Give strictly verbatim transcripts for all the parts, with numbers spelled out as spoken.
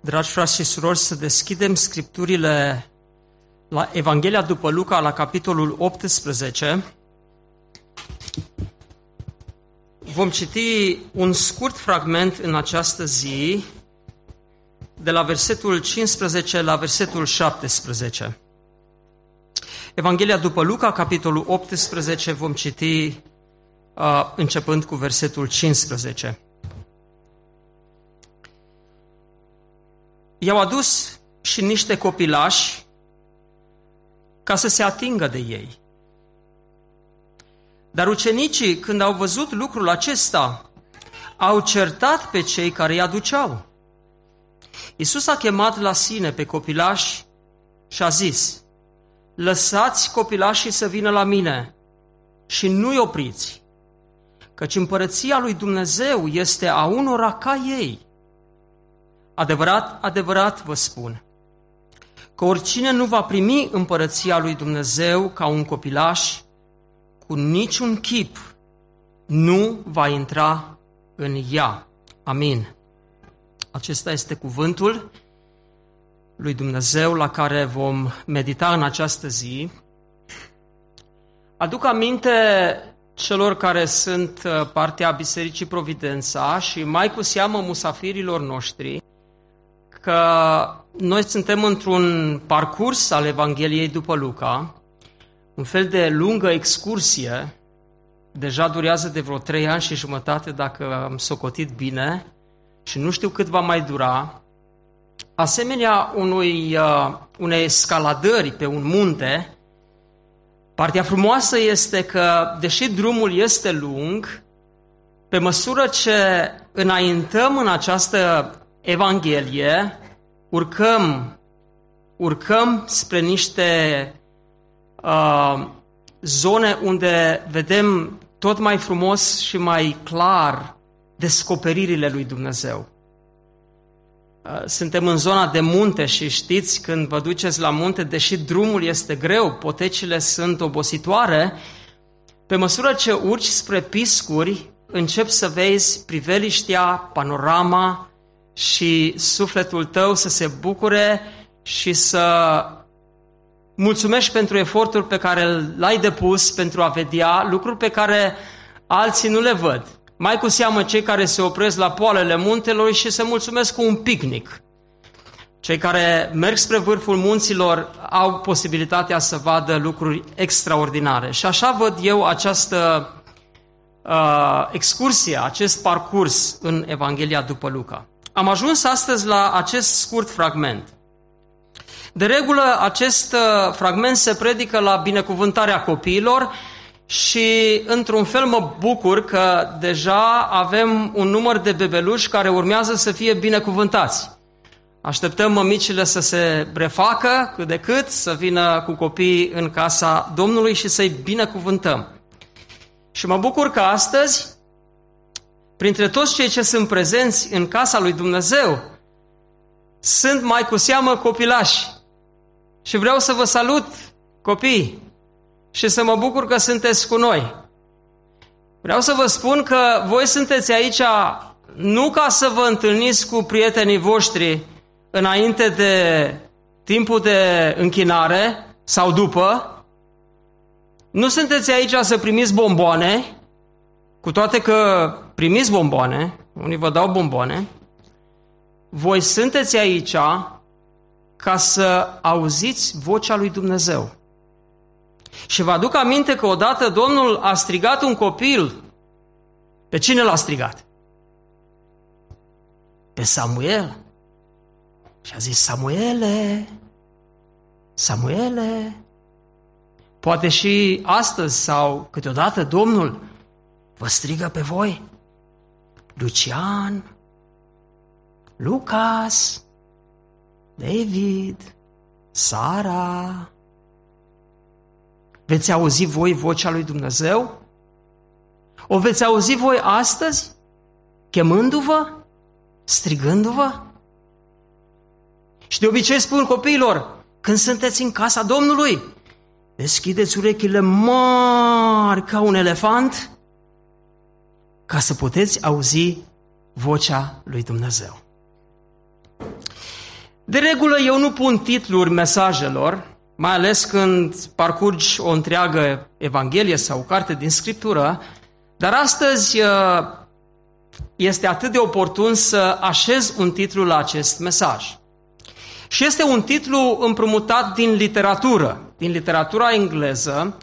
dragi frați și surori, să deschidem Scripturile la Evanghelia după Luca, la capitolul optsprezece. Vom citi un scurt fragment în această zi, de la versetul cincisprezece la versetul șaptesprezece. Evanghelia după Luca, capitolul optsprezece, vom citi uh, începând cu versetul cincisprezece. I-au adus și niște copilași ca să se atingă de ei. Dar ucenicii, când au văzut lucrul acesta, au certat pe cei care îi aduceau. Iisus a chemat la sine pe copilași și a zis: lăsați copilașii să vină la mine și nu-i opriți, căci împărăția lui Dumnezeu este a unora ca ei. Adevărat, adevărat vă spun că oricine nu va primi împărăția lui Dumnezeu ca un copilaș, cu niciun chip nu va intra în ea. Amin. Acesta este cuvântul lui Dumnezeu la care vom medita în această zi. Aduc aminte celor care sunt partea Bisericii Providența și mai cu seamă musafirilor noștri că noi suntem într-un parcurs al Evangheliei după Luca, un fel de lungă excursie, deja durează de vreo trei ani și jumătate dacă am socotit bine, și nu știu cât va mai dura, asemenea unui, uh, unei escaladări pe un munte. Partea frumoasă este că, deși drumul este lung, pe măsură ce înaintăm în această Evanghelie, urcăm, urcăm spre niște uh, zone unde vedem tot mai frumos și mai clar descoperirile lui Dumnezeu. Suntem în zona de munte și știți, când vă duceți la munte, deși drumul este greu, potecile sunt obositoare, pe măsură ce urci spre piscuri, începi să vezi priveliștea, panorama și sufletul tău să se bucure și să mulțumești pentru efortul pe care l-ai depus pentru a vedea lucruri pe care alții nu le văd. Mai cu seamă cei care se opresc la poalele muntelor și se mulțumesc cu un picnic. Cei care merg spre vârful munților au posibilitatea să vadă lucruri extraordinare. Și așa văd eu această uh, excursie, acest parcurs în Evanghelia după Luca. Am ajuns astăzi la acest scurt fragment. De regulă, acest uh, fragment se predică la binecuvântarea copiilor, și într-un fel mă bucur că deja avem un număr de bebeluși care urmează să fie binecuvântați. Așteptăm mămicile să se refacă cât de cât, să vină cu copiii în casa Domnului și să-i binecuvântăm. Și mă bucur că astăzi, printre toți cei ce sunt prezenți în casa lui Dumnezeu, sunt mai cu seamă copilași. Și vreau să vă salut, copii! Și să mă bucur că sunteți cu noi. Vreau să vă spun că voi sunteți aici nu ca să vă întâlniți cu prietenii voștri înainte de timpul de închinare sau după. Nu sunteți aici să primiți bomboane, cu toate că primiți bomboane, unii vă dau bomboane. Voi sunteți aici ca să auziți vocea lui Dumnezeu. Și vă aduc aminte că odată Domnul a strigat un copil. Pe cine l-a strigat? Pe Samuel. Și a zis: Samuele, Samuele. Poate și astăzi sau câteodată Domnul vă strigă pe voi: Lucian, Lucas, David, Sara. Veți auzi voi vocea lui Dumnezeu? O veți auzi voi astăzi, chemându-vă, strigându-vă? Și de obicei spun copiilor, când sunteți în casa Domnului, deschideți urechile mari ca un elefant, ca să puteți auzi vocea lui Dumnezeu. De regulă eu nu pun titluri mesajelor, mai ales când parcurgi o întreagă evanghelie sau carte din Scriptură, dar astăzi este atât de oportun să așez un titlu la acest mesaj. Și este un titlu împrumutat din literatură, din literatura engleză,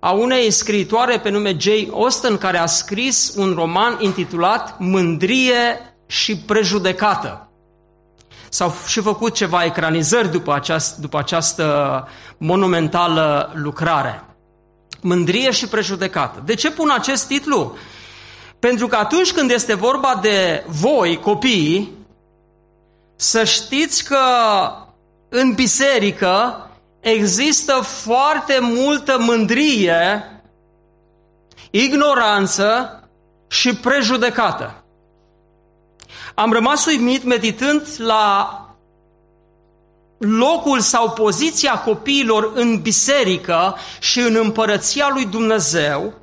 a unei scriitoare pe nume Jane Austen, care a scris un roman intitulat Mândrie și Prejudecată. S-au și făcut ceva ecranizări după această, după această monumentală lucrare. Mândrie și Prejudecată. De ce pun acest titlu? Pentru că atunci când este vorba de voi, copiii, să știți că în biserică există foarte multă mândrie, ignoranță și prejudecată. Am rămas uimit meditând la locul sau poziția copiilor în biserică și în împărăția lui Dumnezeu,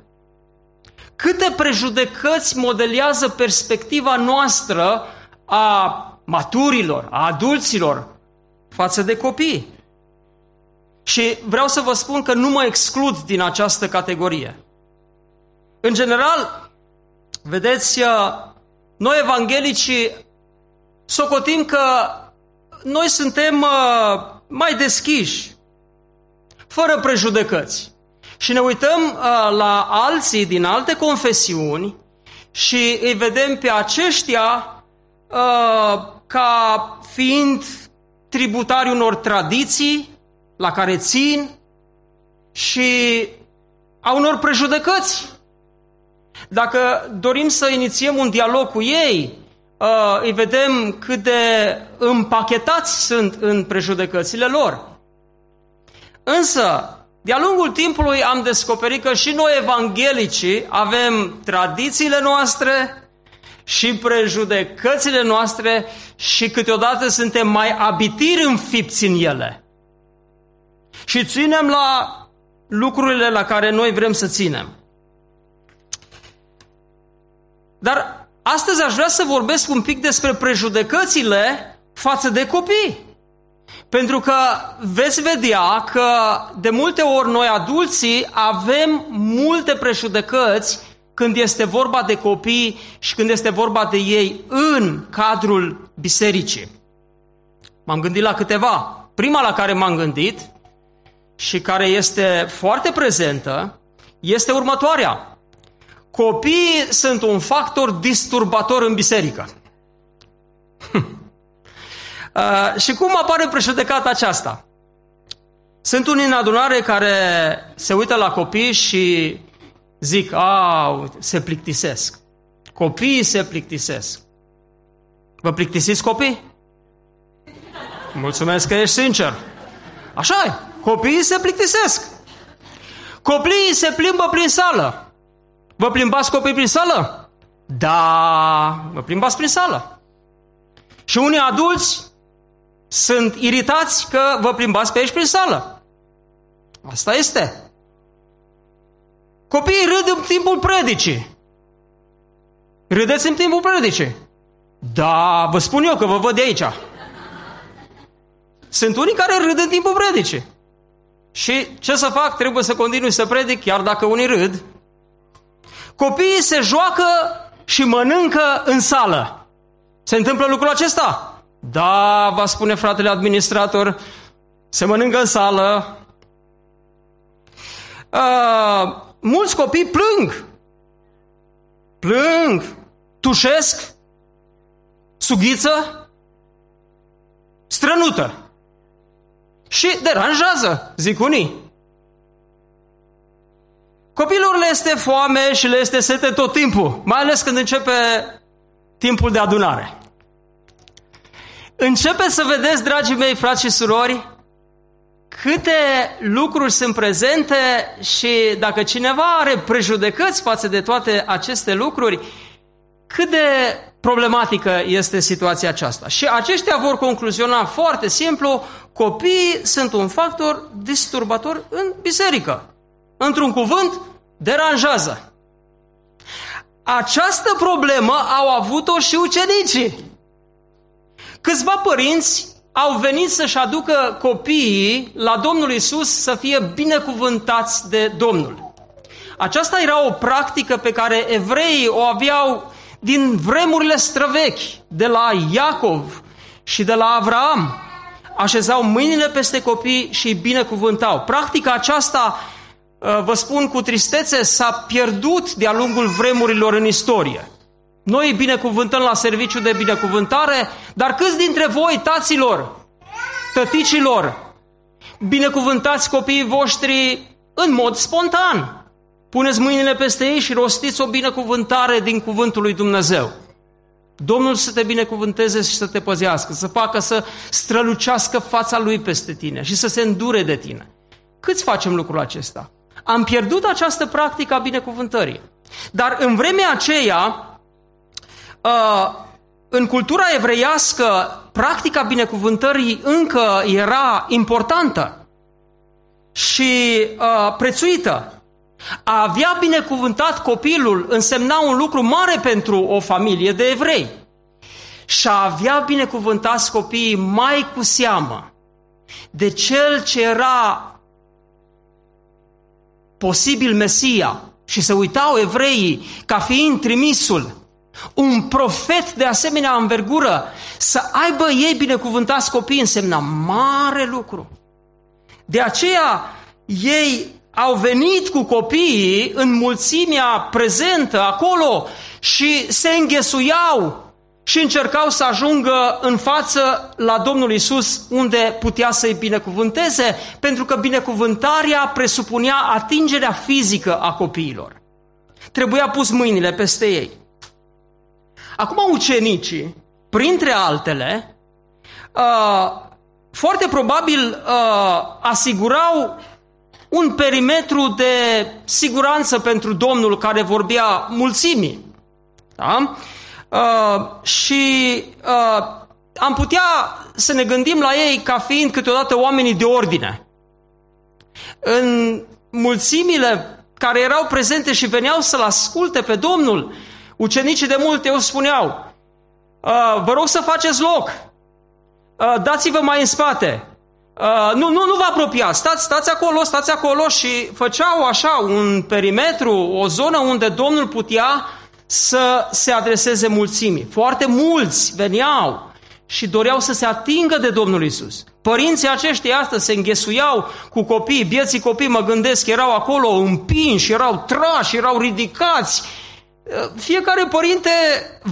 câte prejudecăți modelează perspectiva noastră a maturilor, a adulților față de copii. Și vreau să vă spun că nu mă exclud din această categorie. În general, vedeți, noi evanghelicii socotim că noi suntem mai deschiși, fără prejudecăți. Și ne uităm la alții din alte confesiuni și îi vedem pe aceștia ca fiind tributari unor tradiții la care țin și a unor prejudecăți. Dacă dorim să inițiem un dialog cu ei, îi vedem cât de împachetați sunt în prejudecățile lor. Însă, de-a lungul timpului am descoperit că și noi evanghelicii avem tradițiile noastre și prejudecățile noastre și câteodată suntem mai abitiri înfipți în ele. Și ținem la lucrurile la care noi vrem să ținem. Dar astăzi aș vrea să vorbesc un pic despre prejudecățile față de copii. Pentru că veți vedea că de multe ori noi adulții avem multe prejudecăți când este vorba de copii și când este vorba de ei în cadrul bisericii. M-am gândit la câteva. Prima la care m-am gândit și care este foarte prezentă este următoarea. Copiii sunt un factor disturbator în biserică. uh, și cum apare prejudecata aceasta? Sunt unii în adunare care se uită la copii și zic, a, se plictisesc. Copiii se plictisesc. Vă plictisiți, copii? Mulțumesc că ești sincer. Așa-i, copiii se plictisesc. Copiii se plimbă prin sală. Vă plimbați copii prin sală? Da, vă plimbați prin sală. Și unii adulți sunt iritați că vă plimbați pe aici prin sală. Asta este. Copiii râd în timpul predicii. Râdeți în timpul predicii? Da, vă spun eu că vă văd de aici. Sunt unii care râd în timpul predicii. Și ce să fac? Trebuie să continui să predic, chiar dacă unii râd. Copiii se joacă și mănâncă în sală. Se întâmplă lucrul acesta? Da, va spune fratele administrator, se mănâncă în sală. Uh, mulți copii plâng, plâng, tușesc, sughiță, strănută și deranjează, zic unii. Copilor le este foame și le este sete tot timpul, mai ales când începe timpul de adunare. Începeți să vedeți, dragii mei frați și surori, câte lucruri sunt prezente și dacă cineva are prejudecăți față de toate aceste lucruri, cât de problematică este situația aceasta. Și aceștia vor concluziona foarte simplu, copiii sunt un factor disturbator în biserică. Într-un cuvânt, deranjează. Această problemă au avut-o și ucenicii. Câțiva părinți au venit să-și aducă copiii la Domnul Iisus să fie binecuvântați de Domnul. Aceasta era o practică pe care evreii o aveau din vremurile străvechi, de la Iacov și de la Avram. Așezau mâinile peste copii și îi binecuvântau. Practica aceasta, vă spun cu tristețe, s-a pierdut de-a lungul vremurilor în istorie. Noi binecuvântăm la serviciu de binecuvântare, dar câți dintre voi, taților, tăticilor, binecuvântați copiii voștri în mod spontan? Puneți mâinile peste ei și rostiți o binecuvântare din cuvântul lui Dumnezeu. Domnul să te binecuvânteze și să te păzească, să facă să strălucească fața lui peste tine și să se îndure de tine. Câți facem lucrul acesta? Am pierdut această practică a binecuvântării. Dar în vremea aceea, în cultura evreiască, practica binecuvântării încă era importantă și prețuită. A avea binecuvântat copilul însemna un lucru mare pentru o familie de evrei. Și a avea binecuvântați copiii mai cu seamă de cel ce era posibil Mesia, și se uitau evreii ca fiind trimisul, un profet de asemenea învergură, să aibă ei binecuvântați copii însemna mare lucru. De aceea ei au venit cu copiii în mulțimea prezentă acolo și se înghesuiau și încercau să ajungă în față la Domnul Iisus, unde putea să-i binecuvânteze, pentru că binecuvântarea presupunea atingerea fizică a copiilor. Trebuia pus mâinile peste ei. Acum ucenicii, printre altele, uh, foarte probabil uh, asigurau un perimetru de siguranță pentru Domnul care vorbea mulțimii. Da? Uh, și uh, am putea să ne gândim la ei ca fiind câteodată oamenii de ordine. În mulțimile care erau prezente și veneau să-L asculte pe Domnul, ucenicii de multe ori spuneau, vă rog să faceți loc, dați-vă mai în spate, nu, nu, nu vă apropiați, stați, stați acolo, stați acolo și făceau așa un perimetru, o zonă unde Domnul putea să se adreseze mulțimii. Foarte mulți veneau și doreau să se atingă de Domnul Iisus. Părinții aceștia astăzi se înghesuiau cu copiii, bieții copii, mă gândesc, erau acolo împinși, erau trași, erau ridicați. Fiecare părinte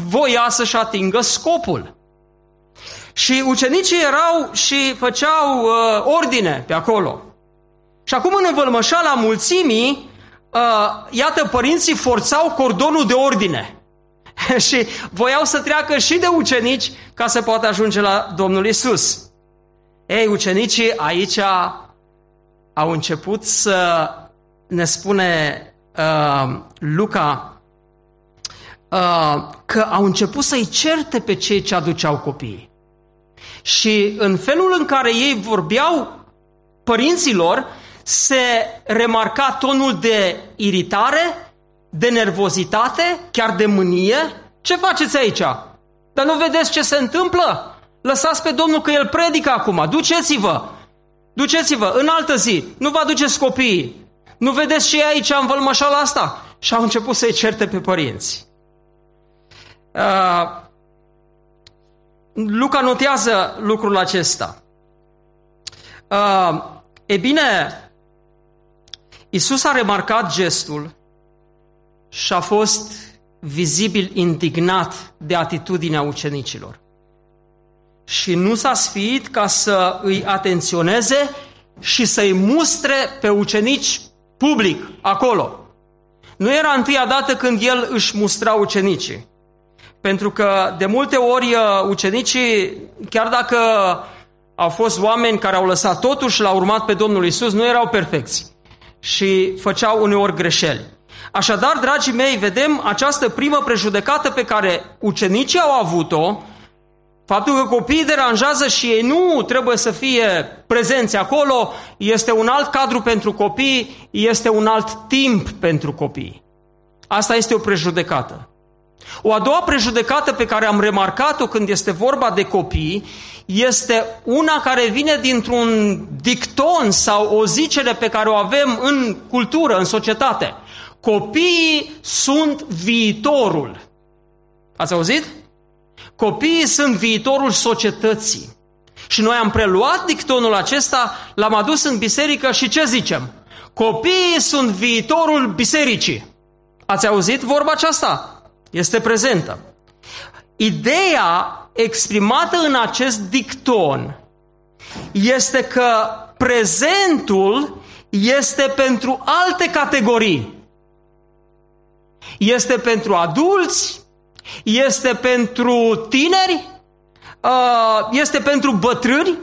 voia să-și atingă scopul. Și ucenicii erau și făceau uh, ordine pe acolo. Și acum în învălmășala mulțimii, uh, iată, părinții forțau cordonul de ordine și voiau să treacă și de ucenici ca să poată ajunge la Domnul Iisus. Ei, ucenicii aici au început să ne spune uh, Luca, că au început să-i certe pe cei ce aduceau copiii. Și în felul în care ei vorbeau părinților, se remarca tonul de iritare, de nervozitate, chiar de mânie. Ce faceți aici? Dar nu vedeți ce se întâmplă? Lăsați pe Domnul că El predică acum. Duceți-vă! Duceți-vă! În altă zi! Nu vă aduceți copiii! Nu vedeți ce e aici în vălmășala asta? Și au început să-i certe pe părinți. Uh, Luca notează lucrul acesta. Uh, e bine, Iisus a remarcat gestul și a fost vizibil indignat de atitudinea ucenicilor. Și nu s-a sfiit ca să îi atenționeze și să-i mustre pe ucenici public, acolo. Nu era întâia dată când El își mustra ucenicii. pentru că de multe ori ucenicii, chiar dacă au fost oameni care au lăsat totuși, l-au urmat pe Domnul Iisus, nu erau perfecți și făceau uneori greșeli. Așadar, dragii mei, vedem această primă prejudecată pe care ucenicii au avut-o, faptul că copiii deranjează și ei nu trebuie să fie prezenți acolo, este un alt cadru pentru copii, este un alt timp pentru copii. Asta este o prejudecată. O a doua prejudecată pe care am remarcat-o când este vorba de copii este una care vine dintr-un dicton sau o zicere pe care o avem în cultură, în societate. Copiii sunt viitorul. Ați auzit? Copiii sunt viitorul societății. Și noi am preluat dictonul acesta, l-am adus în biserică și ce zicem? Copiii sunt viitorul bisericii. Ați auzit vorba aceasta? Este prezentă. Ideea exprimată în acest dicton este că prezentul este pentru alte categorii. Este pentru adulți, este pentru tineri, este pentru bătrâni,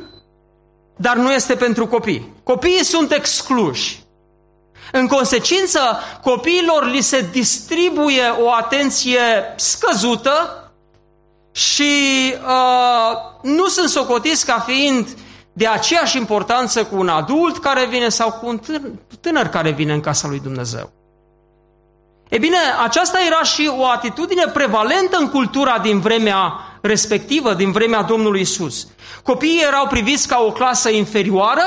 dar nu este pentru copii. Copiii sunt excluși. În consecință, copiilor li se distribuie o atenție scăzută și uh, nu sunt socotiți ca fiind de aceeași importanță cu un adult care vine sau cu un tânăr care vine în casa lui Dumnezeu. E bine, aceasta era și o atitudine prevalentă în cultura din vremea respectivă, din vremea Domnului Iisus. Copiii erau priviți ca o clasă inferioară,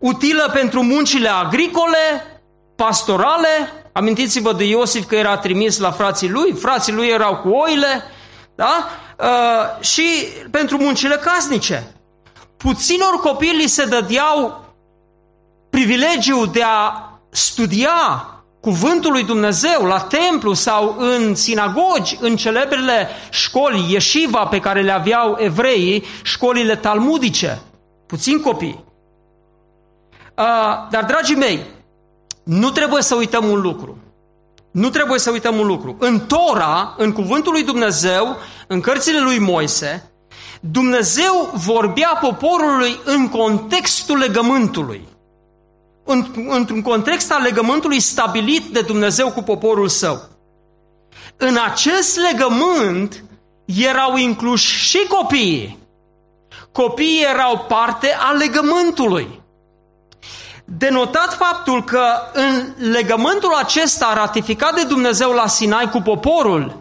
utilă pentru muncile agricole, pastorale. Amintiți-vă de Iosif că era trimis la frații lui, frații lui erau cu oile, da? Uh, și pentru muncile casnice. Puținor copii li se dădeau privilegiul de a studia cuvântul lui Dumnezeu la templu sau în sinagogi, în celebrele școli, ieșiva pe care le aveau evreii, școlile talmudice. Puțini copii. Uh, dar, dragii mei, nu trebuie să uităm un lucru. Nu trebuie să uităm un lucru. În Tora, în cuvântul lui Dumnezeu, în cărțile lui Moise, Dumnezeu vorbea poporului în contextul legământului. Într-un context al legământului stabilit de Dumnezeu cu poporul său. În acest legământ erau incluși și copiii. Copiii erau parte a legământului. Denotat faptul că în legământul acesta ratificat de Dumnezeu la Sinai cu poporul,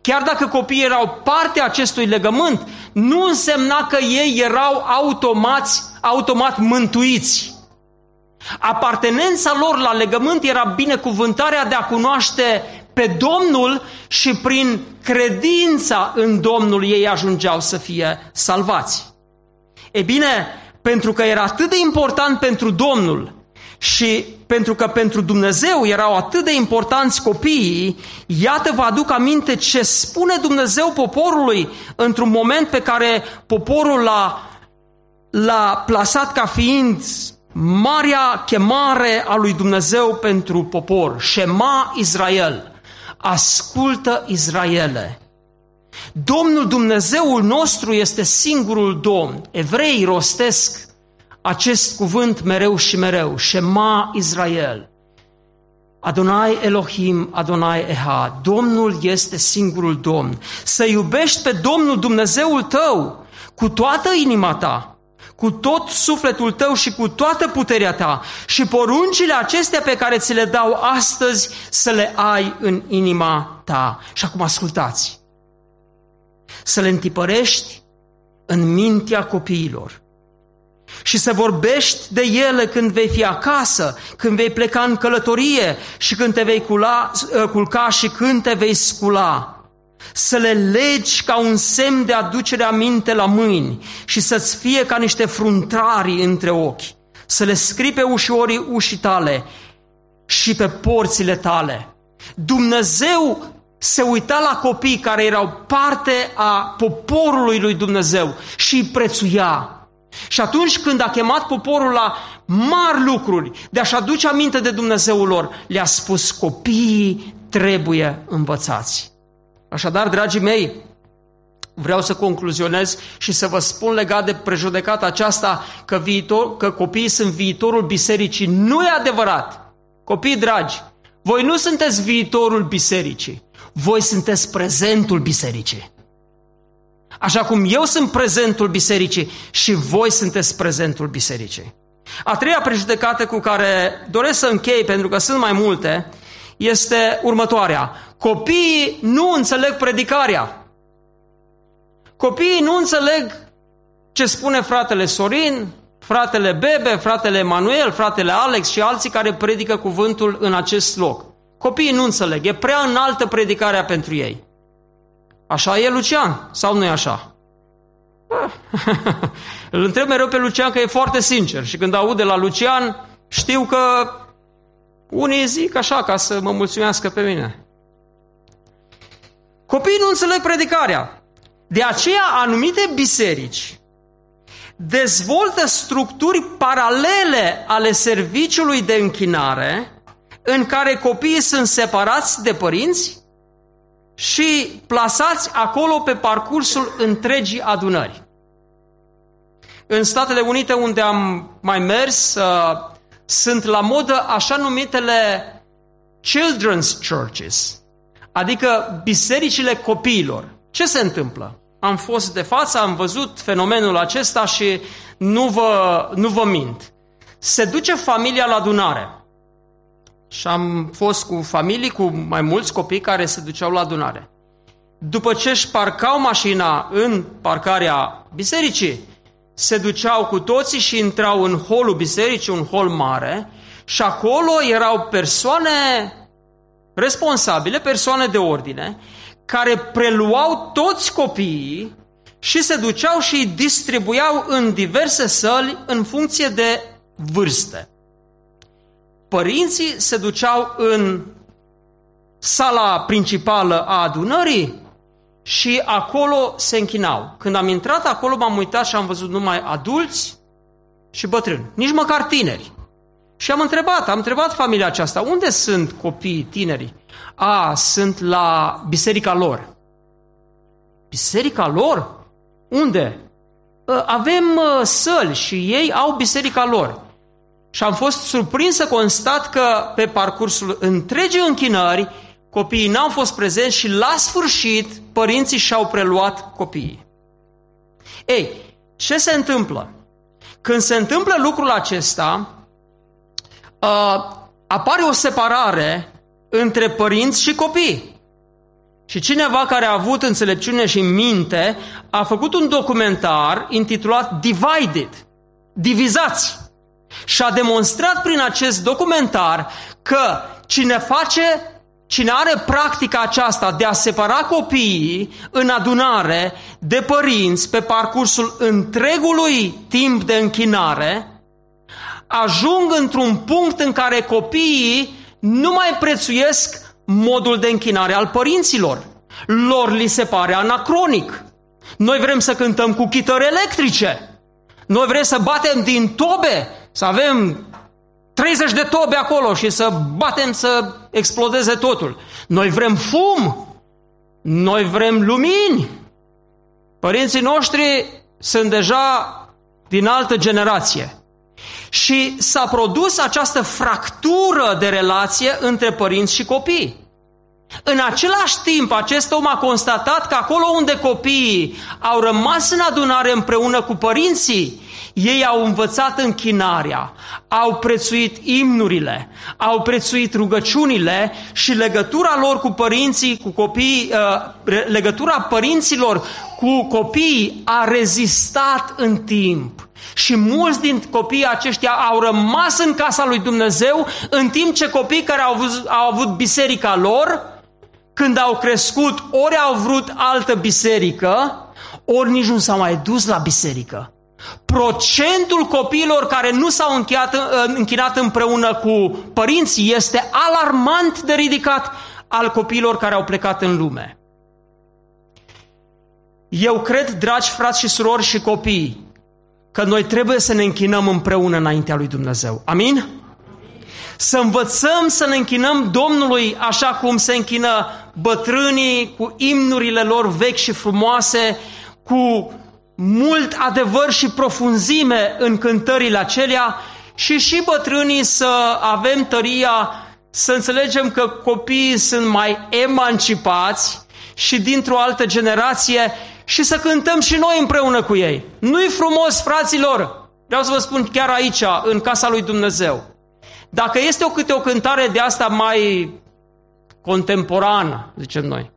chiar dacă copiii erau parte a acestui legământ, nu însemna că ei erau automați, automat mântuiți. Apartenența lor la legământ era binecuvântarea de a cunoaște pe Domnul și prin credința în Domnul ei ajungeau să fie salvați. E bine, pentru că era atât de important pentru Domnul și pentru că pentru Dumnezeu erau atât de importanți copiii, iată vă aduc aminte ce spune Dumnezeu poporului într-un moment pe care poporul l-a, l-a plasat ca fiind marea chemare a lui Dumnezeu pentru popor. Shema Israel. Ascultă, Israele. Domnul Dumnezeul nostru este singurul Domn. Evreii rostesc acest cuvânt mereu și mereu. Shema Israel. Adonai Elohim, Adonai Eha. Domnul este singurul Domn. Să iubești pe Domnul Dumnezeul tău cu toată inima ta, cu tot sufletul tău și cu toată puterea ta, și poruncile acestea pe care ți le dau astăzi să le ai în inima ta. Și acum ascultați. Să le întipărești în mintea copiilor și să vorbești de ele când vei fi acasă, când vei pleca în călătorie și când te vei cula, culca și când te vei scula. Să le legi ca un semn de aducere aminte la mâini și să-ți fie ca niște fruntarii între ochi. Să le scrii pe ușorii ușii tale și pe porțile tale. Dumnezeu se uita la copii care erau parte a poporului lui Dumnezeu și îi prețuia. Și atunci când a chemat poporul la mari lucruri de a-și aduce aminte de Dumnezeul lor, le-a spus: copiii trebuie învățați. Așadar, dragii mei, vreau să concluzionez și să vă spun legat de prejudecata aceasta că, viitor, că copiii sunt viitorul bisericii. Nu e adevărat! Copii dragi, voi nu sunteți viitorul bisericii, voi sunteți prezentul bisericii. Așa cum eu sunt prezentul bisericii și voi sunteți prezentul bisericii. A treia prejudecată cu care doresc să închei, pentru că sunt mai multe, este următoarea. Copiii nu înțeleg predicarea. Copiii nu înțeleg ce spune fratele Sorin, fratele Bebe, fratele Emanuel, fratele Alex și alții care predică cuvântul în acest loc. Copiii nu înțeleg, e prea înaltă predicarea pentru ei. Așa e Lucian, sau nu e așa? Îl întreb mereu pe Lucian că e foarte sincer și când aud de la Lucian știu că unii zic așa ca să mă mulțumească pe mine. Copiii nu înțeleg predicarea. De aceea anumite biserici dezvoltă structuri paralele ale serviciului de închinare în care copiii sunt separați de părinți și plasați acolo pe parcursul întregii adunări. În Statele Unite, unde am mai mers, sunt la modă așa numitele children's churches, adică bisericile copiilor. Ce se întâmplă? Am fost de față, am văzut fenomenul acesta și nu vă, nu vă mint. Se duce familia la adunare. Și am fost cu familii, cu mai mulți copii care se duceau la adunare. După ce își parcau mașina în parcarea bisericii, se duceau cu toții și intrau în holul bisericii, un hol mare, și acolo erau persoane responsabile, persoane de ordine, care preluau toți copiii și se duceau și îi distribuiau în diverse săli în funcție de vârste. Părinții se duceau în sala principală a adunării și acolo se închinau. Când am intrat acolo, m-am uitat și am văzut numai adulți și bătrâni, nici măcar tineri. Și am întrebat, am întrebat familia aceasta, unde sunt copiii, tinerii? A, sunt la biserica lor. Biserica lor? Unde? Avem săli și ei au biserica lor. Și am fost surprins să constat că pe parcursul întregii închinări copiii n-au fost prezenți și la sfârșit părinții și-au preluat copiii. Ei, ce se întâmplă? Când se întâmplă lucrul acesta, apare o separare între părinți și copii. Și cineva care a avut înțelepciune și minte a făcut un documentar intitulat Divided, Divizați. Și a demonstrat prin acest documentar că cine face, cine are practica aceasta de a separa copiii în adunare de părinți pe parcursul întregului timp de închinare, ajung într-un punct în care copiii nu mai prețuiesc modul de închinare al părinților. Lor li se pare anacronic. Noi vrem să cântăm cu chitări electrice. Noi vrem să batem din tobe, să avem treizeci de tobe acolo și să batem să explodeze totul. Noi vrem fum. Noi vrem lumini. Părinții noștri sunt deja din altă generație. Și s-a produs această fractură de relație între părinți și copii. În același timp, acest om a constatat că acolo unde copiii au rămas în adunare împreună cu părinții, ei au învățat închinarea, au prețuit imnurile, au prețuit rugăciunile și legătura lor cu părinții, cu copiii, legătura părinților cu copiii a rezistat în timp. Și mulți din copiii aceștia au rămas în casa lui Dumnezeu, în timp ce copiii care au avut, au avut biserica lor, când au crescut, ori au vrut altă biserică, ori nici nu s-au mai dus la biserică. Procentul copiilor care nu s-au încheiat, închinat împreună cu părinții este alarmant de ridicat al copiilor care au plecat în lume. Eu cred, dragi frați și surori și copii, că noi trebuie să ne închinăm împreună înaintea lui Dumnezeu. Amin? Amin? Să învățăm să ne închinăm Domnului așa cum se închină bătrânii cu imnurile lor vechi și frumoase, cu mult adevăr și profunzime în cântările acelea, și și bătrânii să avem tăria să înțelegem că copiii sunt mai emancipați și dintr-o altă generație și să cântăm și noi împreună cu ei. Nu-i frumos, fraților? Vreau să vă spun chiar aici, în casa lui Dumnezeu. Dacă este o câte o cântare de asta mai contemporană, zicem noi,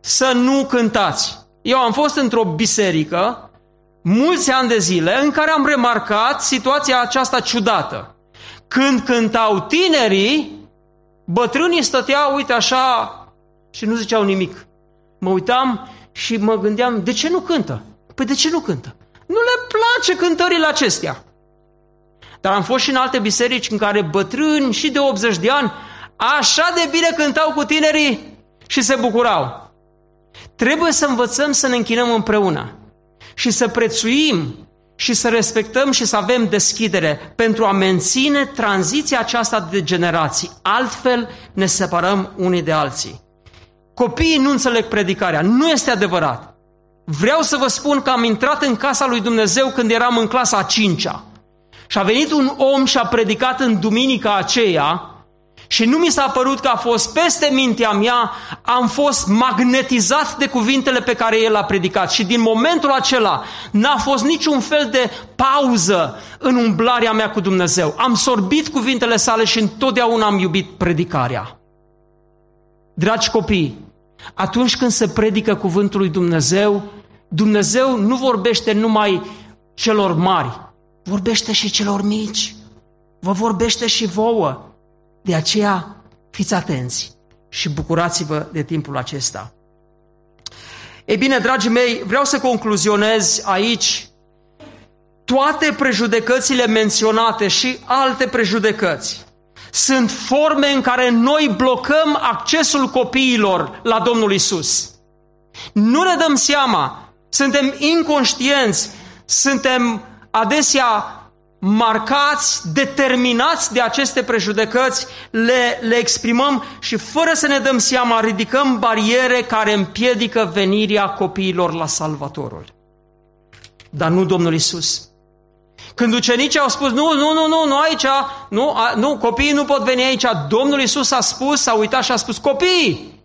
să nu cântați. Eu am fost într-o biserică mulți ani de zile în care am remarcat situația aceasta ciudată. Când cântau tinerii, bătrânii stăteau, uite așa, și nu ziceau nimic. Mă uitam și mă gândeam, de ce nu cântă? Păi de ce nu cântă? Nu le place cântările acestea. Dar am fost și în alte biserici în care bătrâni și de optzeci de ani așa de bine cântau cu tinerii și se bucurau. Trebuie să învățăm să ne închinăm împreună și să prețuim și să respectăm și să avem deschidere pentru a menține tranziția aceasta de generații. Altfel ne separăm unii de alții. Copiii nu înțeleg predicarea, nu este adevărat. Vreau să vă spun că am intrat în casa lui Dumnezeu când eram în clasa a cincea. Și a venit un om și a predicat în duminica aceea și nu mi s-a părut că a fost peste mintea mea, am fost magnetizat de cuvintele pe care el a predicat. Și din momentul acela n-a fost niciun fel de pauză în umblarea mea cu Dumnezeu. Am sorbit cuvintele sale și întotdeauna am iubit predicarea. Dragi copii, atunci când se predică cuvântul lui Dumnezeu, Dumnezeu nu vorbește numai celor mari, vorbește și celor mici, vă vorbește și vouă. De aceea fiți atenți și bucurați-vă de timpul acesta. Ei bine, dragii mei, vreau să concluzionez aici toate prejudecățile menționate și alte prejudecăți. Sunt forme în care noi blocăm accesul copiilor la Domnul Isus. Nu ne dăm seama, suntem inconștienți, suntem adesea marcați, determinați de aceste prejudecăți, le, le exprimăm și fără să ne dăm seama ridicăm bariere care împiedică venirea copiilor la Salvatorul. Dar nu Domnul Isus. Când ucenicii au spus, nu, nu, nu, nu, nu aici, nu, a, nu, copiii nu pot veni aici, Domnul Iisus a spus, s-a uitat și a spus, copiii,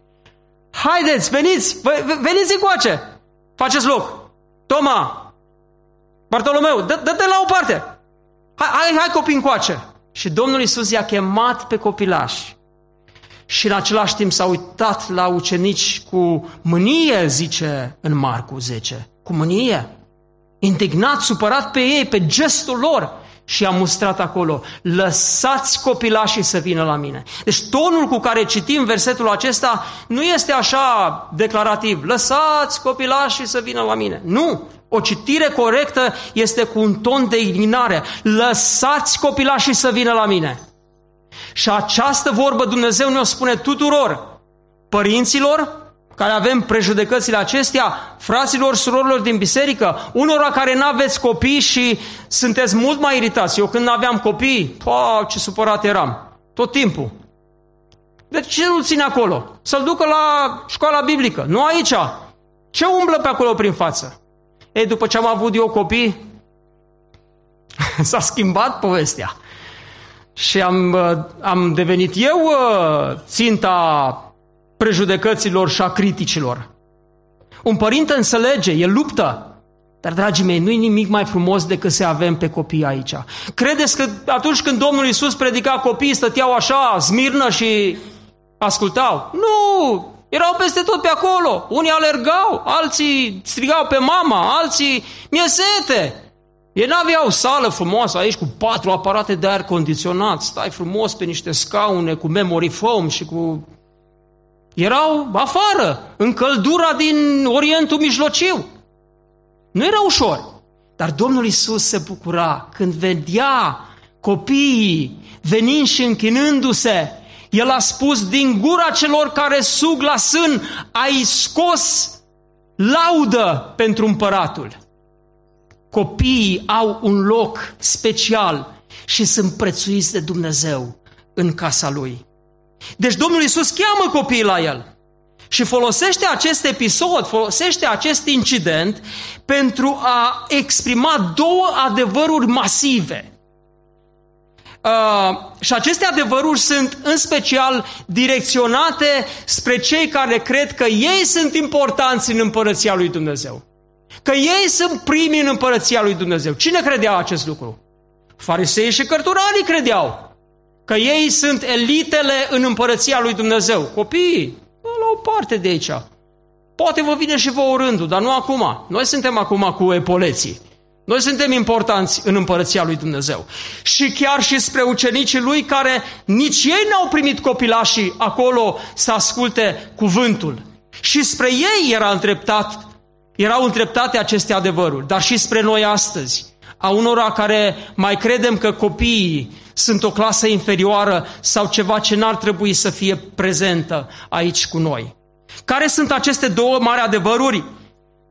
haideți, veniți, veniți încoace, faceți loc. Toma, Bartolomeu, dă-te la o parte, hai, hai, hai copii încoace. Și Domnul Iisus i-a chemat pe copilași și în același timp s-a uitat la ucenici cu mânie, zice în Marcu zece, cu mânie. Indignat, supărat pe ei, pe gestul lor și a mustrat acolo. Lăsați copilașii să vină la mine. Deci tonul cu care citim versetul acesta nu este așa declarativ. Lăsați copilașii să vină la mine. Nu! O citire corectă este cu un ton de indignare. Lăsați copilașii să vină la mine. Și această vorbă Dumnezeu ne-o spune tuturor, părinților, care avem prejudecățile acestea, fraților, surorilor din biserică, unora care n-aveți copii și sunteți mult mai iritați. Eu când n-aveam copii, păi, ce supărat eram, tot timpul. Deci ce nu-l ține acolo? Să-l ducă la școala biblică, nu aici. Ce umblă pe acolo prin față? Ei, după ce am avut eu copii, s-a schimbat povestea. Și am, am devenit eu ținta prejudecăților și a criticilor. Un părinte înțelege, el luptă, dar, dragii mei, nu-i nimic mai frumos decât să avem pe copii aici. Credeți că atunci când Domnul Iisus predica, copiii stăteau așa, smirnă și ascultau? Nu! Erau peste tot pe acolo. Unii alergau, alții strigau pe mama, alții mi-e sete. Ei n-aveau sală frumoasă aici cu patru aparate de aer condiționat, stai frumos pe niște scaune cu memory foam și cu... Erau afară, în căldura din Orientul Mijlociu. Nu era ușor. Dar Domnul Iisus se bucura când vedea copiii venind și închinându-se. El a spus, din gura celor care sug la sân, ai scos laudă pentru împăratul. Copiii au un loc special și sunt prețuiți de Dumnezeu în casa lui. Deci Domnul Iisus cheamă copiii la el Și folosește acest episod, folosește acest incident pentru a exprima două adevăruri masive. Uh, și aceste adevăruri sunt în special direcționate spre cei care cred că ei sunt importanți în Împărăția lui Dumnezeu. Că ei sunt primii în Împărăția lui Dumnezeu. Cine credea acest lucru? Farisei și cărturarii credeau că ei sunt elitele în Împărăția lui Dumnezeu. Copiii, la o parte de aici. Poate vă vine și vouă rândul, dar nu acum. Noi suntem acum cu epoleții. Noi suntem importanți în Împărăția lui Dumnezeu. Și chiar și spre ucenicii lui, care nici ei n-au primit copilașii acolo să asculte cuvântul. Și spre ei era îndreptat, erau îndreptate aceste adevăruri, dar și spre noi astăzi, a unora care mai credem că copiii sunt o clasă inferioară sau ceva ce n-ar trebui să fie prezentă aici cu noi. Care sunt aceste două mari adevăruri?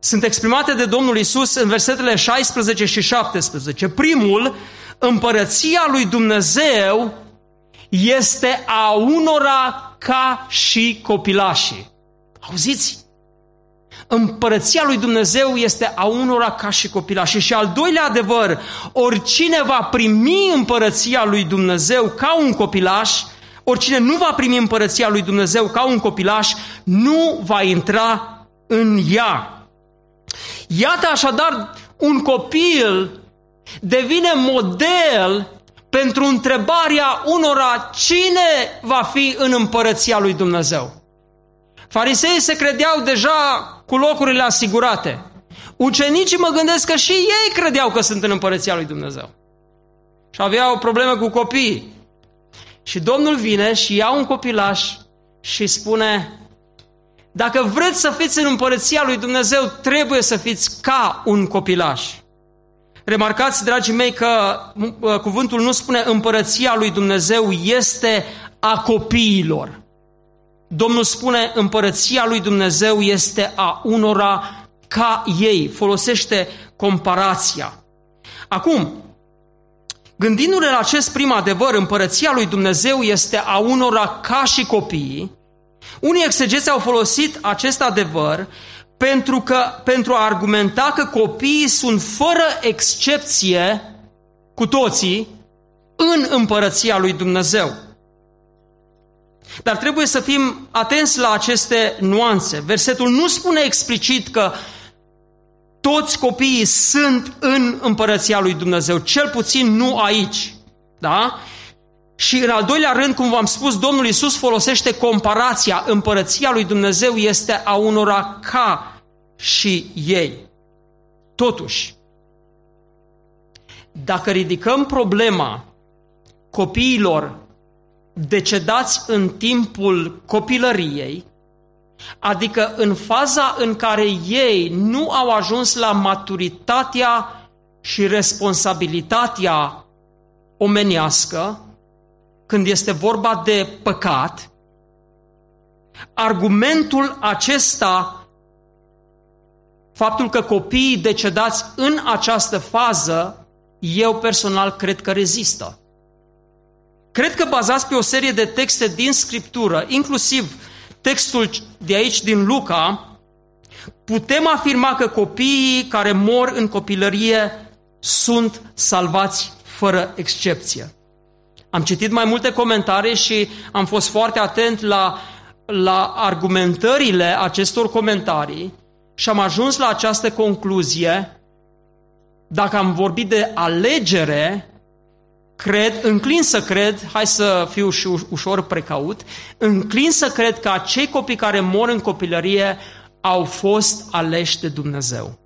Sunt exprimate de Domnul Iisus în versetele șaisprezece și șaptesprezece. Primul, Împărăția lui Dumnezeu este a unora ca și copilașii. Auziți? Împărăția lui Dumnezeu este a unora ca și copilașii. Și al doilea adevăr, oricine va primi Împărăția lui Dumnezeu ca un copilaș, oricine nu va primi Împărăția lui Dumnezeu ca un copilaș, nu va intra în ea. Iată așadar, un copil devine model pentru întrebarea unora cine va fi în Împărăția lui Dumnezeu. Fariseii se credeau deja cu locurile asigurate. Ucenicii, mă gândesc că și ei credeau că sunt în Împărăția lui Dumnezeu. Și aveau probleme cu copiii. Și Domnul vine și ia un copilaș și spune: dacă vreți să fiți în Împărăția lui Dumnezeu, trebuie să fiți ca un copilaș. Remarcați, dragii mei, că cuvântul nu spune Împărăția lui Dumnezeu este a copiilor. Domnul spune Împărăția lui Dumnezeu este a unora ca ei. Folosește comparația. Acum, gândindu-ne la acest prim adevăr, Împărăția lui Dumnezeu este a unora ca și copiii, unii exegeți au folosit acest adevăr pentru, că, pentru a argumenta că copiii sunt fără excepție, cu toții, în Împărăția lui Dumnezeu. Dar trebuie să fim atenți la aceste nuanțe. Versetul nu spune explicit că toți copiii sunt în Împărăția lui Dumnezeu, cel puțin nu aici. Da? Și în al doilea rând, cum v-am spus, Domnul Iisus folosește comparația. Împărăția lui Dumnezeu este a unora ca și ei. Totuși, dacă ridicăm problema copiilor decedați în timpul copilăriei, adică în faza în care ei nu au ajuns la maturitatea și responsabilitatea omenească, când este vorba de păcat, argumentul acesta, faptul că copiii decedați în această fază, eu personal cred că rezistă. Cred că bazați pe o serie de texte din Scriptură, inclusiv textul de aici din Luca, putem afirma că copiii care mor în copilărie sunt salvați fără excepție. Am citit mai multe comentarii și am fost foarte atent la, la argumentările acestor comentarii și am ajuns la această concluzie. Dacă am vorbit de alegere, cred, înclin să cred, hai să fiu și ușor precaut, înclin să cred că acei copii care mor în copilărie au fost aleși de Dumnezeu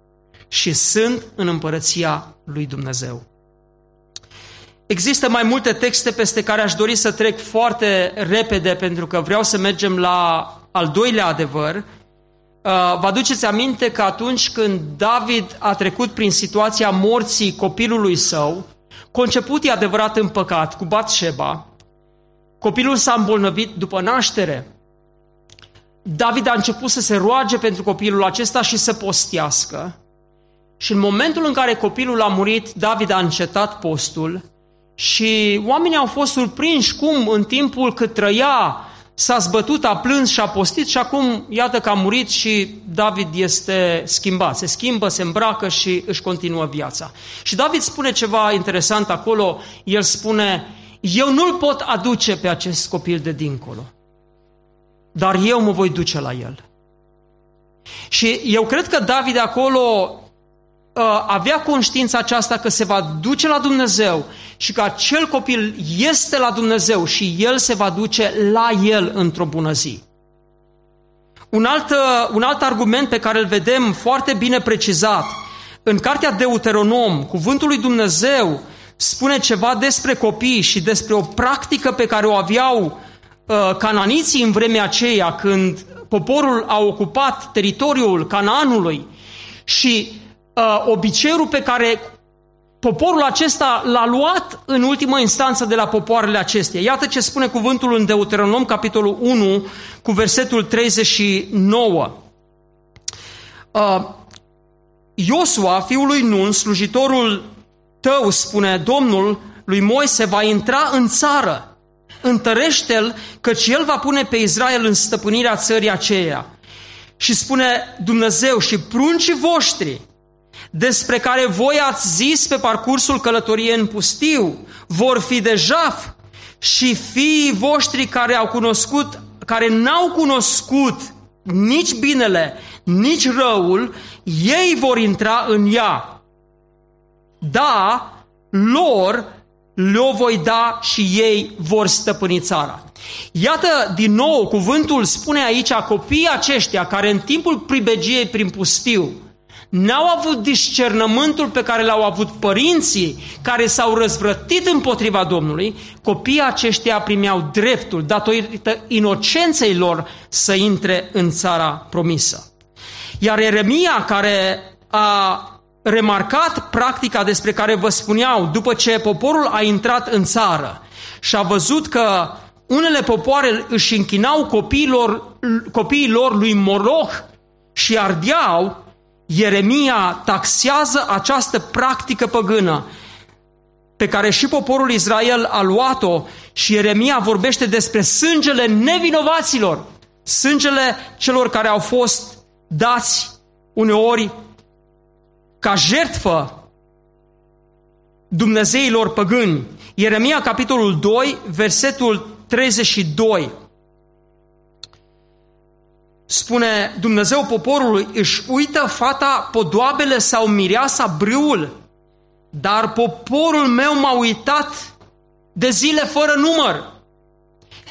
și sunt în Împărăția lui Dumnezeu. Există mai multe texte peste care aș dori să trec foarte repede, pentru că vreau să mergem la al doilea adevăr. Vă aduceți aminte că atunci când David a trecut prin situația morții copilului său, conceput e adevărat în păcat, cu Batșeba, copilul s-a îmbolnăvit după naștere. David a început să se roage pentru copilul acesta și să postească. Și în momentul în care copilul a murit, David a încetat postul. Și oamenii au fost surprinși cum în timpul cât trăia s-a zbătut, a plâns și a postit și acum iată că a murit și David este schimbat, se schimbă, se îmbracă și își continuă viața. Și David spune ceva interesant acolo, el spune, eu nu-l pot aduce pe acest copil de dincolo, dar eu mă voi duce la el. Și eu cred că David acolo avea conștiința aceasta că se va duce la Dumnezeu și că acel copil este la Dumnezeu și el se va duce la el într-o bună zi. Un alt, un alt argument pe care îl vedem foarte bine precizat în cartea Deuteronom, cuvântul lui Dumnezeu spune ceva despre copii și despre o practică pe care o aveau uh, cananiții în vremea aceea când poporul a ocupat teritoriul Canaanului și Uh, obiceiul pe care poporul acesta l-a luat în ultimă instanță de la popoarele acestea. Iată ce spune cuvântul în Deuteronom, capitolul unu, cu versetul treizeci și nouă. Uh, Iosua, fiul lui Nun, slujitorul tău, spune Domnul lui Moise, va intra în țară, întărește-l, căci el va pune pe Israel în stăpânirea țării aceea. Și spune Dumnezeu, și pruncii voștri, despre care voi ați zis pe parcursul călătoriei în pustiu, vor fi de jaf și fiii voștri care au cunoscut, care n-au cunoscut nici binele, nici răul, ei vor intra în ea. Da, lor le-o voi da și ei vor stăpâni țara. Iată, din nou, cuvântul spune aici, copiii aceștia care în timpul pribegiei prin pustiu n-au avut discernământul pe care l-au avut părinții care s-au răzvrătit împotriva Domnului, copiii aceștia primeau dreptul, datorită inocenței lor, să intre în țara promisă. Iar Ieremia, care a remarcat practica despre care vă spuneau, după ce poporul a intrat în țară și a văzut că unele popoare își închinau copiilor, copiilor lui Moloh și ardeau, Ieremia taxează această practică păgână pe care și poporul Israel a luat-o și Ieremia vorbește despre sângele nevinovaților, sângele celor care au fost dați uneori ca jertfă dumnezeilor păgâni. Ieremia, capitolul doi, versetul treizeci și doi. Spune Dumnezeu poporului, își uită fata podoabele sau mireasa brâul, dar poporul meu m-a uitat de zile fără număr.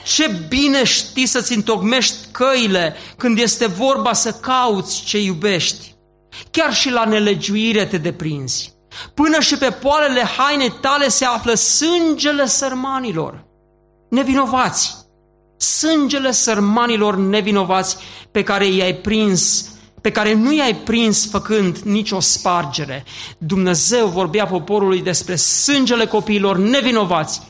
Ce bine știi să-ți întocmești căile când este vorba să cauți ce iubești. Chiar și la nelegiuire te deprinzi. Până și pe poalele hainei tale se află sângele sărmanilor nevinovați. Sângele sărmanilor nevinovați pe care i-ai prins, pe care nu i-ai prins făcând nicio spargere. Dumnezeu vorbea poporului despre sângele copiilor nevinovați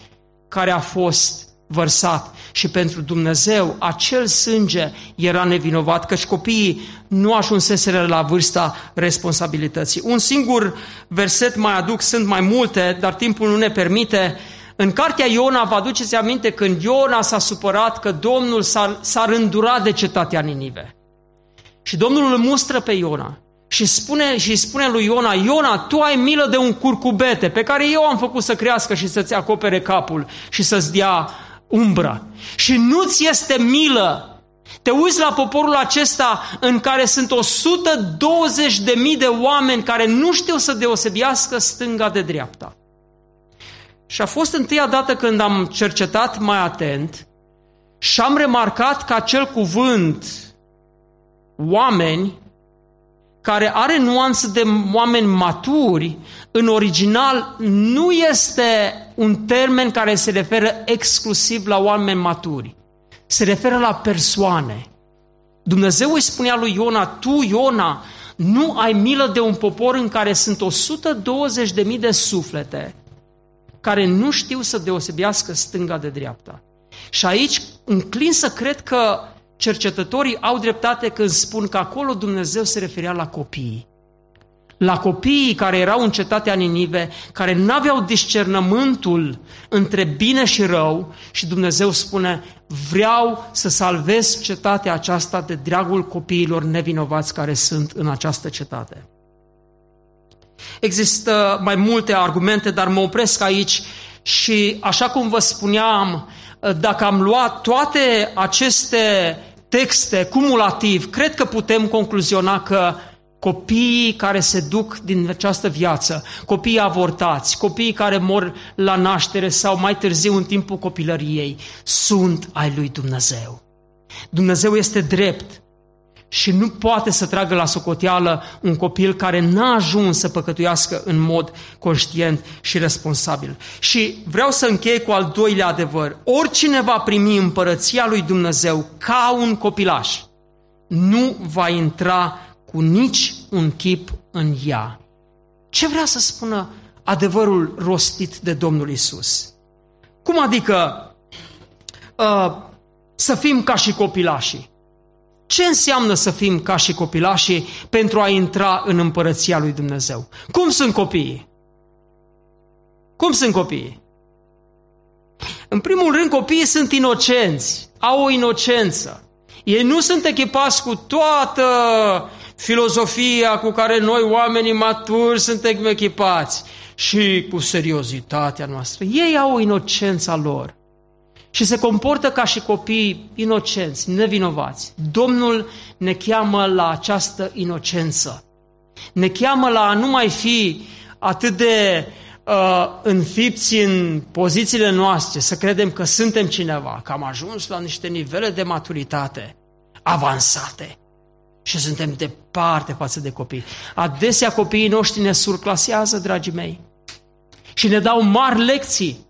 care a fost vărsat și pentru Dumnezeu acel sânge era nevinovat, căci copiii nu ajunseseră la vârsta responsabilității. Un singur verset mai aduc, sunt mai multe, dar timpul nu ne permite. În cartea Iona, vă aduceți aminte când Iona s-a supărat că Domnul s-a, s-a rândurat de cetatea Ninive. Și Domnul îl mustră pe Iona și spune, și spune lui Iona, Iona, tu ai milă de un curcubete pe care eu am făcut să crească și să-ți acopere capul și să-ți dea umbră. Și nu-ți este milă. Te uiți la poporul acesta în care sunt o sută douăzeci de mii de oameni care nu știu să deosebească stânga de dreapta. Și a fost întâia dată când am cercetat mai atent și am remarcat că acel cuvânt oameni, care are nuanță de oameni maturi, în original nu este un termen care se referă exclusiv la oameni maturi. Se referă la persoane. Dumnezeu îi spunea lui Iona, tu, Iona, nu ai milă de un popor în care sunt o sută douăzeci de mii de suflete care nu știu să deosebească stânga de dreapta. Și aici înclin să cred că cercetătorii au dreptate când spun că acolo Dumnezeu se referea la copii. la copiii care erau în cetatea Ninive, care n-aveau discernământul între bine și rău, și Dumnezeu spune: vreau să salvez cetatea aceasta de dragul copiilor nevinovați care sunt în această cetate. Există mai multe argumente, dar mă opresc aici și, așa cum vă spuneam, dacă am luat toate aceste texte cumulativ, cred că putem concluziona că copiii care se duc din această viață, copiii avortați, copiii care mor la naștere sau mai târziu în timpul copilăriei, sunt ai lui Dumnezeu. Dumnezeu este drept și nu poate să tragă la socoteală un copil care n-a ajuns să păcătuiască în mod conștient și responsabil. Și vreau să închei cu al doilea adevăr. Oricine va primi împărăția lui Dumnezeu ca un copilaș, nu va intra cu nici un chip în ea. Ce vrea să spună adevărul rostit de Domnul Iisus? Cum adică uh, să fim ca și copilașii? Ce înseamnă să fim ca și copilașii pentru a intra în împărăția lui Dumnezeu? Cum sunt copiii? Cum sunt copiii? În primul rând, copiii sunt inocenți, au o inocență. Ei nu sunt echipați cu toată filozofia cu care noi, oamenii maturi, suntem echipați și cu seriozitatea noastră. Ei au o inocență a lor și se comportă ca și copii inocenți, nevinovați. Domnul ne cheamă la această inocență. Ne cheamă la a nu mai fi atât de uh, înfipți în pozițiile noastre, să credem că suntem cineva, că am ajuns la niște nivele de maturitate avansate și suntem departe față de copii. Adesea copiii noștri ne surclasează, dragii mei, și ne dau mari lecții.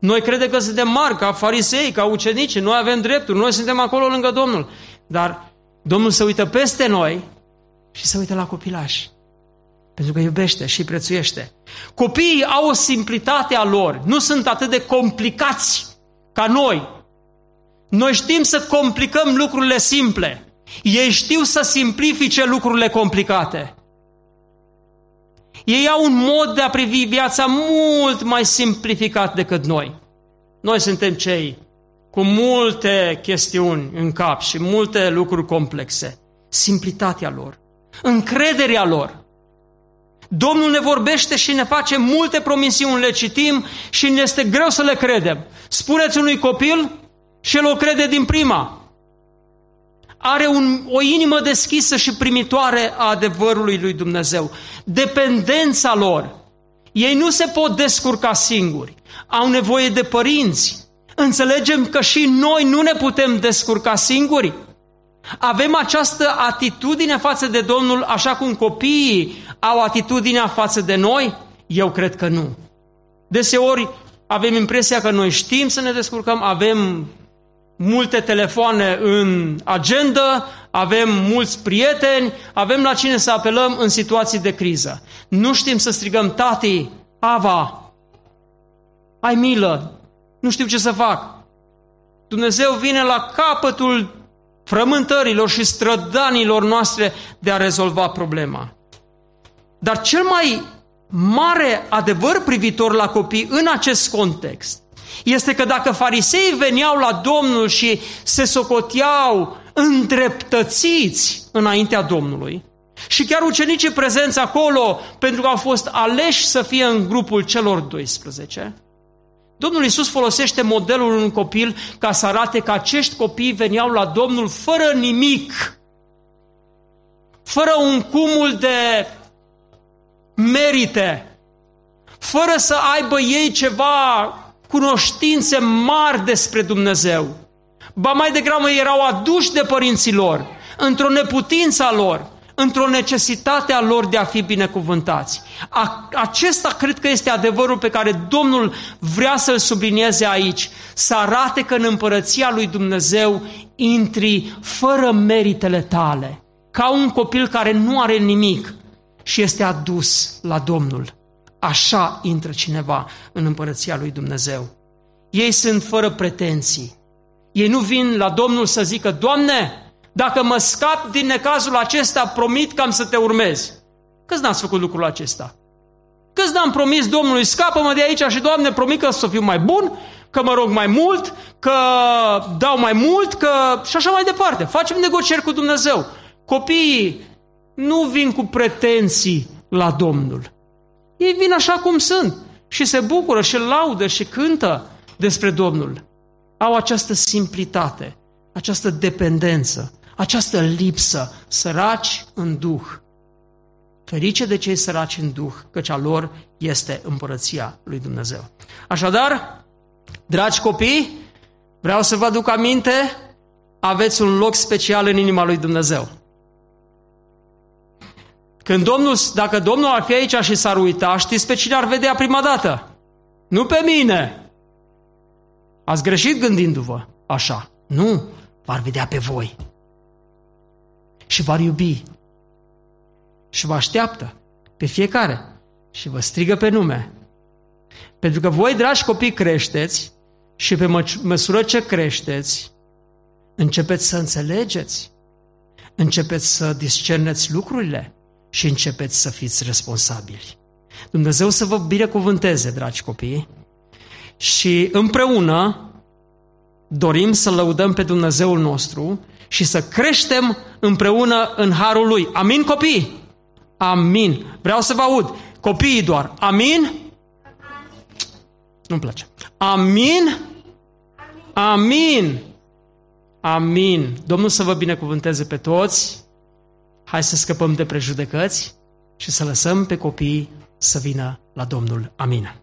Noi credem că suntem mari, ca farisei, ca ucenici, noi avem drepturi, noi suntem acolo lângă Domnul. Dar Domnul se uită peste noi și se uită la copilași, pentru că iubește și prețuiește. Copiii au o simplitate a lor, nu sunt atât de complicați ca noi. Noi știm să complicăm lucrurile simple. Ei știu să simplifice lucrurile complicate. Ei au un mod de a privi viața mult mai simplificat decât noi. Noi suntem cei cu multe chestiuni în cap și multe lucruri complexe. Simplitatea lor, încrederea lor. Domnul ne vorbește și ne face multe promisiuni, le citim și ne este greu să le credem. Spuneți unui copil și el o crede din prima. Are un, o inimă deschisă și primitoare a adevărului lui Dumnezeu. Dependența lor. Ei nu se pot descurca singuri. Au nevoie de părinți. Înțelegem că și noi nu ne putem descurca singuri. Avem această atitudine față de Domnul, așa cum copiii au atitudinea față de noi? Eu cred că nu. Deseori avem impresia că noi știm să ne descurcăm, avem multe telefoane în agenda, avem mulți prieteni, avem la cine să apelăm în situații de criză. Nu știm să strigăm: tati, Ava, ai milă, nu știu ce să fac. Dumnezeu vine la capătul frământărilor și strădanilor noastre de a rezolva problema. Dar cel mai mare adevăr privitor la copii în acest context este că dacă fariseii veneau la Domnul și se socoteau îndreptățiți înaintea Domnului, și chiar ucenicii prezenți acolo pentru că au fost aleși să fie în grupul celor doisprezece, Domnul Iisus folosește modelul unui copil ca să arate că acești copii veneau la Domnul fără nimic, fără un cumul de merite, fără să aibă ei ceva cunoștințe mari despre Dumnezeu. Ba mai degrabă erau aduși de părinții lor, într-o neputință a lor, într-o necesitate a lor de a fi binecuvântați. Acesta cred că este adevărul pe care Domnul vrea să-l sublinieze aici, să arate că în împărăția lui Dumnezeu intri fără meritele tale, ca un copil care nu are nimic și este adus la Domnul. Așa intră cineva în împărăția lui Dumnezeu. Ei sunt fără pretenții. Ei nu vin la Domnul să zică: Doamne, dacă mă scap din necazul acesta, promit că am să te urmez. Câți n-ați făcut lucrul acesta? Câți n-am promis Domnului, scapă-mă de aici și, Doamne, promit că să fiu mai bun, că mă rog mai mult, că dau mai mult, că... și așa mai departe. Facem negocieri cu Dumnezeu. Copiii nu vin cu pretenții la Domnul. Ei vin așa cum sunt și se bucură și laudă și cântă despre Domnul. Au această simplitate, această dependență, această lipsă, săraci în duh. Ferice de cei săraci în duh, căci a lor este împărăția lui Dumnezeu. Așadar, dragi copii, vreau să vă aduc aminte, aveți un loc special în inima lui Dumnezeu. Când Domnul, dacă Domnul ar fi aici și s-ar uita, știți pe cine ar vedea prima dată? Nu pe mine! Ați greșit gândindu-vă așa. Nu, v-ar vedea pe voi. Și v-ar iubi. Și vă așteaptă pe fiecare. Și vă strigă pe nume. Pentru că voi, dragi copii, creșteți și pe mă- măsură ce creșteți, începeți să înțelegeți. Începeți să discerneți lucrurile. Și începeți să fiți responsabili. Dumnezeu să vă binecuvânteze, dragi copii, și împreună dorim să lăudăm pe Dumnezeul nostru și să creștem împreună în harul Lui. Amin, copii? Amin. Vreau să vă aud. Copiii doar. Amin? Amin. Nu-mi place. Amin? Amin? Amin. Amin. Domnul să vă binecuvânteze pe toți. Hai să scăpăm de prejudecăți și să lăsăm pe copii să vină la Domnul. Amin.